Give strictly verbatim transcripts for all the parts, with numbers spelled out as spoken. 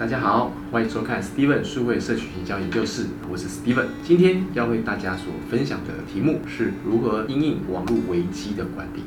大家好，欢迎收看 Steven 数位社群营销研究室，我是 Steven。今天要为大家所分享的题目是如何因应网络危机的管理。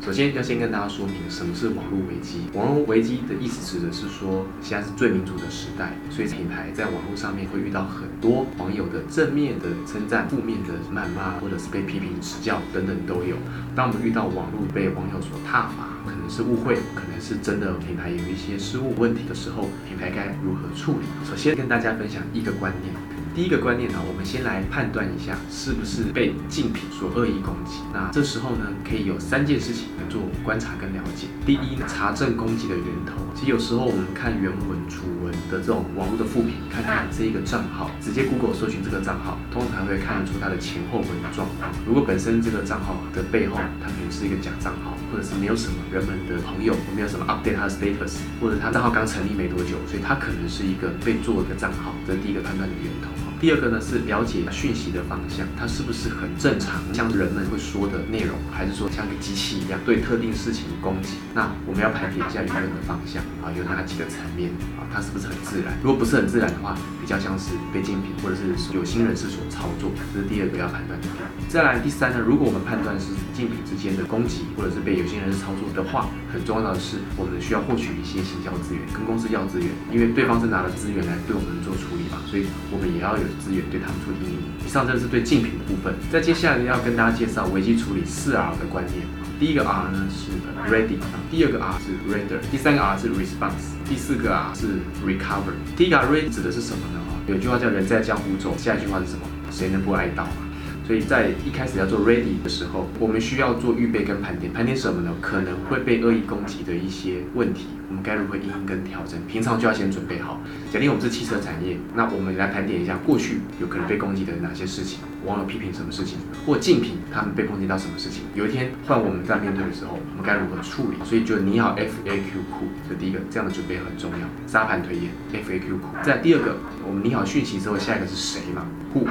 首先要先跟大家说明什么是网络危机。网络危机的意思指的是说，现在是最民主的时代，所以品牌在网络上面会遇到很多网友的正面的称赞、负面的谩骂，或者是被批评指教等等都有。当我们遇到网络被网友所挞伐，可能是误会，可能是真的品牌有一些失误问题的时候，品牌该如何处理？首先跟大家分享一个观念。第一个观念呢，我们先来判断一下是不是被竞品所恶意攻击。那这时候呢，可以有三件事情来做观察跟了解。第一呢，查证攻击的源头。其实有时候我们看原文、主文的这种网络的负评，看看这一个账号，直接 Google 搜寻这个账号，通常会看得出它的前后文的状况。如果本身这个账号的背后，它可能是一个假账号，或者是没有什么人们的朋友，没有什么 update 它的 status， 或者它账号刚成立没多久，所以它可能是一个被做的账号。这是第一个判断的源头。第二个呢，是了解讯息的方向，它是不是很正常，像人们会说的内容，还是说像个机器一样对特定事情攻击？那我们要盘点一下舆论的方向啊，有哪几个层面啊？它是不是很自然？如果不是很自然的话，比较像是被竞品或者是有心人士所操作，这是第二个要判断的。再来第三呢，如果我们判断是竞品之间的攻击，或者是被有心人士操作的话，很重要的是我们需要获取一些行销资源，跟公司要资源，因为对方是拿了资源来对我们做处理嘛，所以我们也要有资源对他们做应用。以上这是对竞品的部分。再接下来要跟大家介绍危机处理四 R 的观念。第一个 R 呢是 Ready， 第二个 R 是 Render， 第三个 R 是 Response， 第四个 R 是 Recover。第一个 Ready 指的是什么呢？有句话叫人在江湖走，下一句话是什么？谁能不挨刀？所以在一开始要做 ready 的时候，我们需要做预备跟盘点。盘点什么呢？可能会被恶意攻击的一些问题，我们该如何因应跟调整？平常就要先准备好。假定我们是汽车产业，那我们来盘点一下过去有可能被攻击的哪些事情，网友批评什么事情，或竞品他们被攻击到什么事情。有一天换我们在面对的时候，我们该如何处理？所以就拟好 F A Q 库，这第一个，这样的准备很重要。沙盘推演 F A Q 库。再来第二个，我们拟好讯息之后，下一个是谁嘛 ？Who，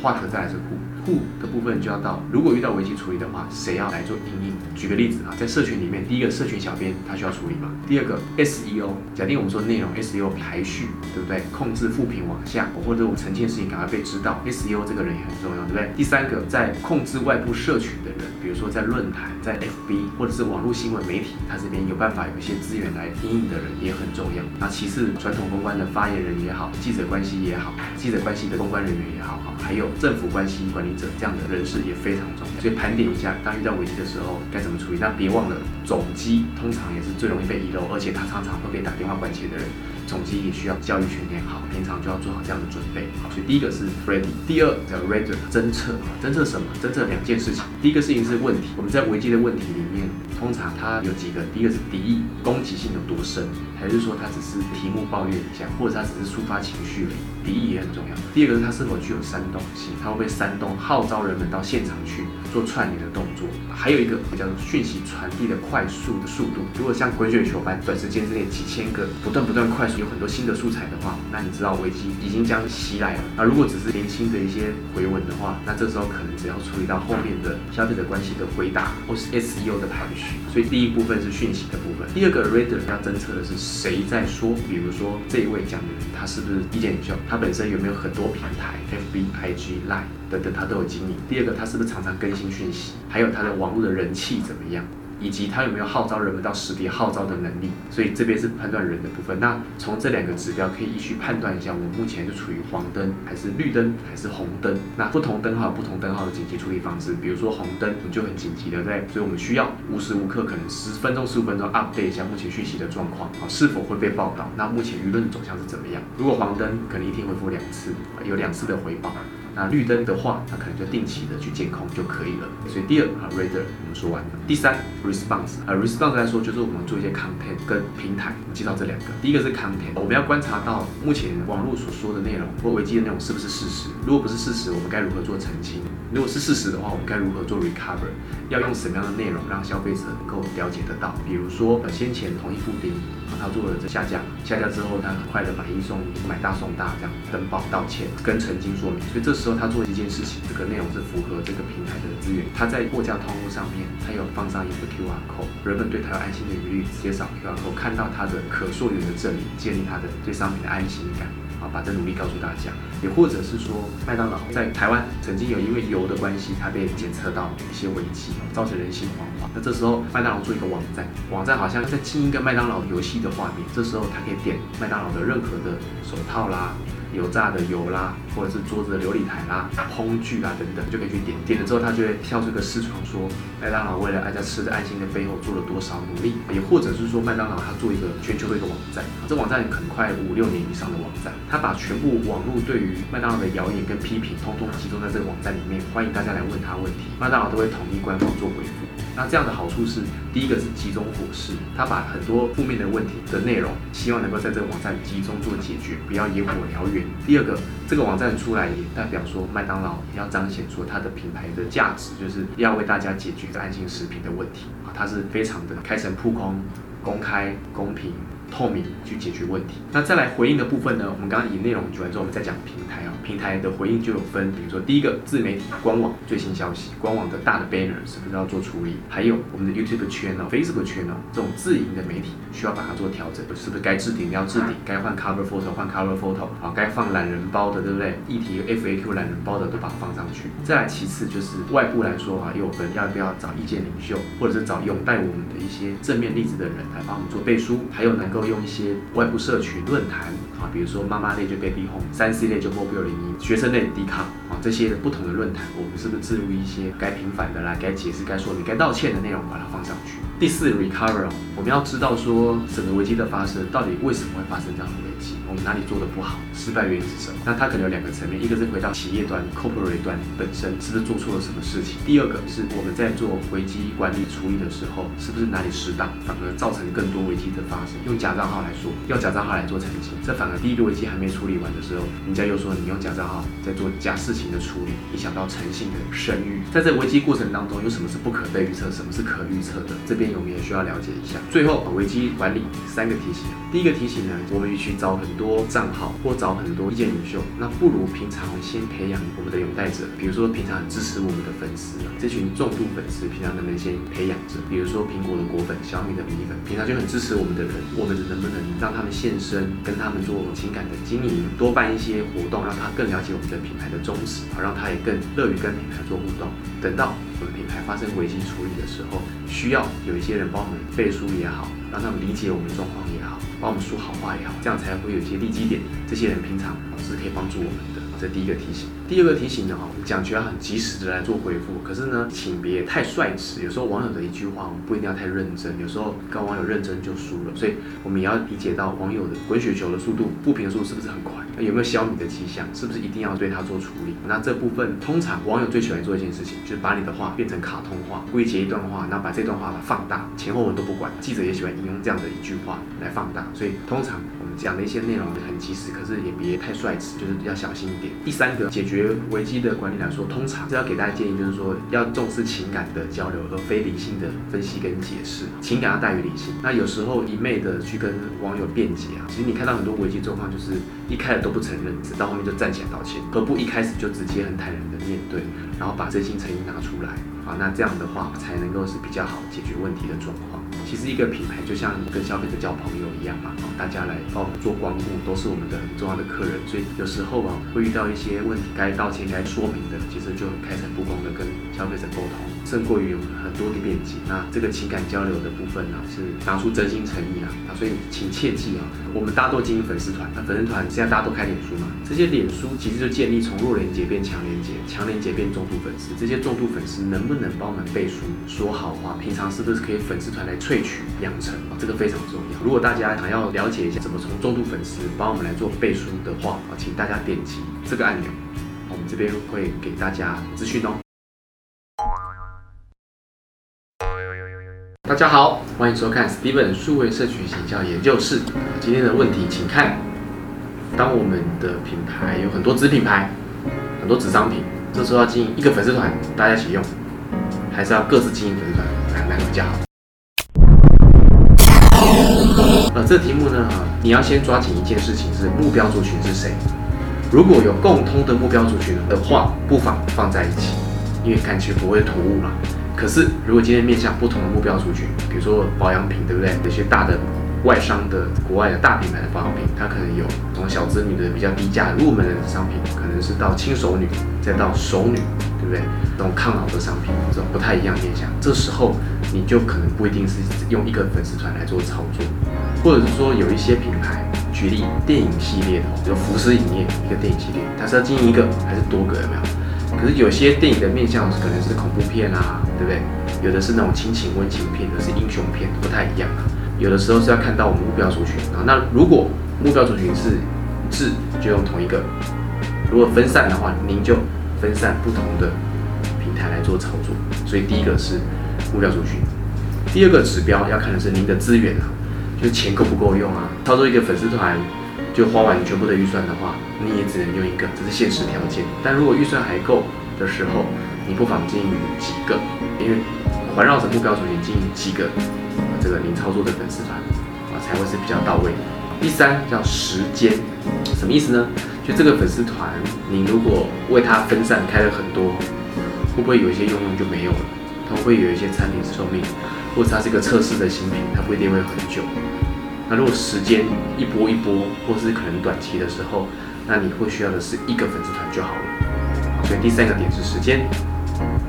画格再来是 Who。Who的部分就要到，如果遇到危机处理的话，谁要来做因应？举个例子啊，在社群里面，第一个社群小编他需要处理嘛，第二个 S E O， 假定我们说内容 S E O 排序，对不对？控制负评往下，或者我们呈现的事情赶快被知道 ，S E O 这个人也很重要，对不对？第三个，在控制外部社群的人，比如说在论坛、在 F B 或者是网络新闻媒体，他这边有办法有一些资源来因应的人也很重要。那其次，传统公关的发言人也好，记者关系也好，记者关系的公关人员也好，还有政府关系管理。这样的人士也非常重要，所以盘点一下，当遇到危机的时候该怎么处理。那别忘了，总机通常也是最容易被遗漏，而且他常常会被打电话关切的人，总机也需要教育训练好，平常就要做好这样的准备。好，所以第一个是 ready， 第二叫 reader， 侦测。侦测什么？侦测两件事情。第一个事情是问题，我们在危机的问题里面，通常它有几个，第一个是敌意，攻击性有多深，还是说它只是题目抱怨一下，或者它只是抒发情绪而已。敌意也很重要。第二个是它是否具有煽动性，它会被煽动，号召人们到现场去做串联的动作。还有一个叫做讯息传递的快速的速度。如果像滚雪球般短时间之内几千个不断不断快速有很多新的素材的话，那你知道危机已经将袭来了。那如果只是零星的一些回文的话，那这时候可能只要处理到后面的消费者关系的回答或是 S E O 的排序。所以第一部分是讯息的部分。第二个 reader 要侦测的是谁在说，比如说这一位讲的人他是不是意见领袖，他本身有没有很多平台 ，F B、I G、Line 等等，他都有经营。第二个，他是不是常常更新讯息？还有他的网络的人气怎么样？以及他有没有号召人们到实体号召的能力，所以这边是判断人的部分。那从这两个指标可以依序判断一下，我目前就处于黄灯还是绿灯还是红灯。那不同灯号有不同灯号的紧急处理方式，比如说红灯你就很紧急的，对，所以我们需要无时无刻可能十分钟、十五分钟 update 一下目前讯息的状况，是否会被报道，那目前舆论走向是怎么样。如果黄灯可能一天回复两次，有两次的回报。那绿灯的话，那可能就定期的去监控就可以了。所以第二啊 ，reader 我们说完了。第三 ，response 啊 ，response 来说就是我们做一些 content 跟平台，我们介绍这两个。第一个是 content， 我们要观察到目前网络所说的内容或危机的内容是不是事实。如果不是事实，我们该如何做澄清？如果是事实的话，我们该如何做 recover？ 要用什么样的内容让消费者能够了解得到？比如说，呃，先前同一布丁啊，他做了这下架，下架之后他很快的买一送一、买大送大这样登报道歉跟澄清说明。所以这是时候他做一件事情，这个内容是符合这个平台的资源，他在货架通路上面他有放上一个 Q R code， 人们对他有安心的疑虑，直接扫 Q R code 看到他的可溯源的证明，建立他的对商品的安心感。啊，把这努力告诉大家，也或者是说，麦当劳在台湾曾经有因为油的关系，它被检测到一些危机，造成人心惶惶。那这时候麦当劳做一个网站，网站好像在进一个麦当劳游戏的画面，这时候它可以点麦当劳的任何的手套啦、油炸的油啦，或者是桌子的琉璃台啦、烹具啦等等，就可以去点。点了之后，它就会跳出一个视窗说，麦当劳为了大家吃的安心的背后做了多少努力。也或者是说，麦当劳它做一个全球的一个网站，这网站可能快五六年以上的网站，它把全部网络对于麦当劳的谣言跟批评，通通集中在这个网站里面，欢迎大家来问他问题，麦当劳都会统一官方做回复。那这样的好处是，第一个是集中火势，它把很多负面的问题的内容，希望能够在这个网站集中做解决，不要野火燎原。第二个，这个网站出来也代表说，麦当劳也要彰显说它的品牌的价值，就是要为大家解决安心食品的问题啊，它是非常的开诚布公、公开、公平、透明去解决问题。那再来回应的部分呢，我们刚刚以内容举完之后，我们再讲平台啊、哦。平台的回应就有分，比如说第一个自媒体官网最新消息，官网的大的 banner 是不是要做处理？还有我们的 YouTube channel、Facebook channel 这种自营的媒体，需要把它做调整，是不是该置顶要置顶，该换 cover photo 换 cover photo 啊，该放懒人包的对不对？议题 F A Q 懒人包的都把它放上去。再来其次就是外部来说啊，也有分要不要找意见领袖，或者是找拥戴我们的一些正面例子的人来帮我们做背书，还有能够。用一些外部社群论坛啊，比如说妈妈类就 Baby Home， 三 C 类就 Mobile 零一，学生类 D C O M 啊，这些不同的论坛，我们是不是置入一些该平反的啦、该解释、该说明、该道歉的内容，把它放上去？第四 ，recover， 我们要知道说整个危机的发生到底为什么会发生这样的危机，我们哪里做的不好，失败原因是什么？那它可能有两个层面，一个是回到企业端 corporate 端本身是不是做错了什么事情，第二个是我们在做危机管理处理的时候，是不是哪里失当，反而造成更多危机的发生？用假账号来说，用假账号来做澄清，这反而第一个危机还没处理完的时候，人家又说你用假账号在做假事情的处理，影响到诚信的声誉。在这危机过程当中，有什么是不可被预测，什么是可预测的？这边我们也需要了解一下。最后，危机管理三个提醒。第一个提醒呢，我们与其找很多账号或找很多意见领袖，那不如平常先培养我们的拥戴者，比如说平常很支持我们的粉丝，这群重度粉丝，平常能不能先培养着？比如说苹果的果粉、小米的米粉，平常就很支持我们的人，我们。能不能让他们现身，跟他们做情感的经营，多办一些活动，让他更了解我们的品牌的宗旨，好让他也更乐于跟品牌做互动。等到我们品牌发生危机处理的时候，需要有一些人帮我们背书也好，让他们理解我们的状况也好，帮我们说好话也好，这样才会有一些利基点。这些人平常是可以帮助我们的。这第一个提醒。第二个提醒呢，我们讲求要很及时的来做回复，可是呢，请别太率直。有时候网友的一句话，我们不一定要太认真，有时候跟网友认真就输了，所以我们也要理解到网友的滚雪球的速度，不平速是不是很快？那有没有消弭的迹象？是不是一定要对它做处理？那这部分通常网友最喜欢做一件事情，就是把你的话变成卡通化，故意截一段话，那把这段话把它放大，前后文都不管。记者也喜欢引用这样的一句话来放大，所以通常我们讲的一些内容很及时，可是也别太率直，就是要小心一点。第三个，解决危机的管理来说，通常是要给大家建议，就是说要重视情感的交流，而非理性的分析跟解释。情感要大于理性。那有时候一昧的去跟网友辩解啊，其实你看到很多危机状况，就是一开始都不承认，直到后面就站起来道歉，何不一开始就直接很坦然的面对，然后把真心诚意拿出来啊？那这样的话才能够是比较好解决问题的状况。其实一个品牌就像跟消费者交朋友一样嘛，大家来帮我们做光顾，都是我们的很重要的客人，所以有时候啊会遇到一些问题，该道歉、该说明的，其实就很开诚布公的跟消费者沟通，胜过于有很多的辩解。那这个情感交流的部分呢、啊，是拿出真心诚意啊，啊所以请切记啊，我们大家都经营粉丝团，那粉丝团现在大家都开脸书嘛，这些脸书其实就建立从弱连结变强连结，强连结变重度粉丝，这些重度粉丝能不能帮我们背书、说好话？平常是不是可以粉丝团来萃取养成啊？这个非常重要。如果大家想要了解一下怎么从重度粉丝帮我们来做背书的话啊，请大家点击这个按钮，我们这边会给大家资讯哦。大家好，欢迎收看 Steven 数位社群行销研究室。今天的问题，请看：当我们的品牌有很多子品牌、很多子商品，这时候要经营一个粉丝团，大家一起用，还是要各自经营粉丝团？哪哪个比较好？呃，这题目呢，你要先抓紧一件事情，是目标族群是谁。如果有共通的目标族群的话，不妨放在一起，因为感觉不会突兀嘛。可是如果今天面向不同的目标族群，比如说保养品，对不对？有些大的外商的国外的大品牌的保养品，它可能有从小资女的比较低价入门的商品，可能是到轻熟女，再到熟女，对不对？这种抗老的商品，这种不太一样面向，这时候你就可能不一定是用一个粉丝团来做操作，或者是说有一些品牌，举例电影系列的，比如福斯影业一个电影系列，它是要经营一个还是多个，有没有？可是有些电影的面向可能是恐怖片啊，对不对？有的是那种亲情温情片，有的是英雄片，不太一样啊。有的时候是要看到我们目标族群啊。那如果目标族群是一致，就用同一个；如果分散的话，您就分散不同的平台来做操作。所以第一个是目标族群，第二个指标要看的是您的资源啊，就是钱够不够用啊。操作一个粉丝团，就花完你全部的预算的话，你也只能用一个，这是现实条件。但如果预算还够的时候，你不妨经营几个，因为环绕着目标族群经营几个，这个您操作的粉丝团啊，才会是比较到位的。第三叫时间，什么意思呢？就这个粉丝团，你如果为它分散开了很多，会不会有一些用用就没有了？它会有一些产品寿命，或者它是一个测试的新品，它不一定会很久。那如果时间一波一波，或是可能短期的时候，那你会需要的是一个粉丝团就好了。所以第三个点是时间。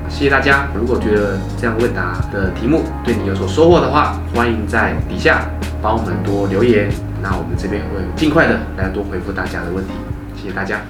谢谢大家，如果觉得这样问答的题目对你有所收获的话，欢迎在底下帮我们多留言，那我们这边会尽快的来多回复大家的问题。谢谢大家。